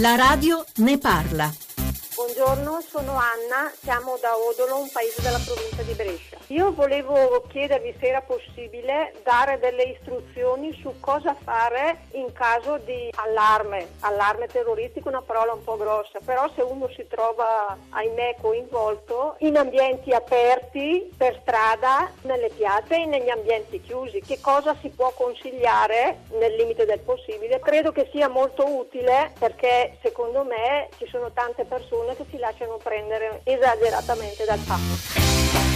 La radio ne parla. Buongiorno, sono Anna, siamo da Odolo, un paese della provincia di Brescia. Io volevo chiedervi se era possibile dare delle istruzioni su cosa fare in caso di allarme terroristico, una parola un po' grossa, però se uno si trova, ahimè, coinvolto in ambienti aperti, per strada, nelle piazze e negli ambienti chiusi, che cosa si può consigliare nel limite del possibile? Credo che sia molto utile perché secondo me ci sono tante persone che si lasciano prendere esageratamente dal fatto.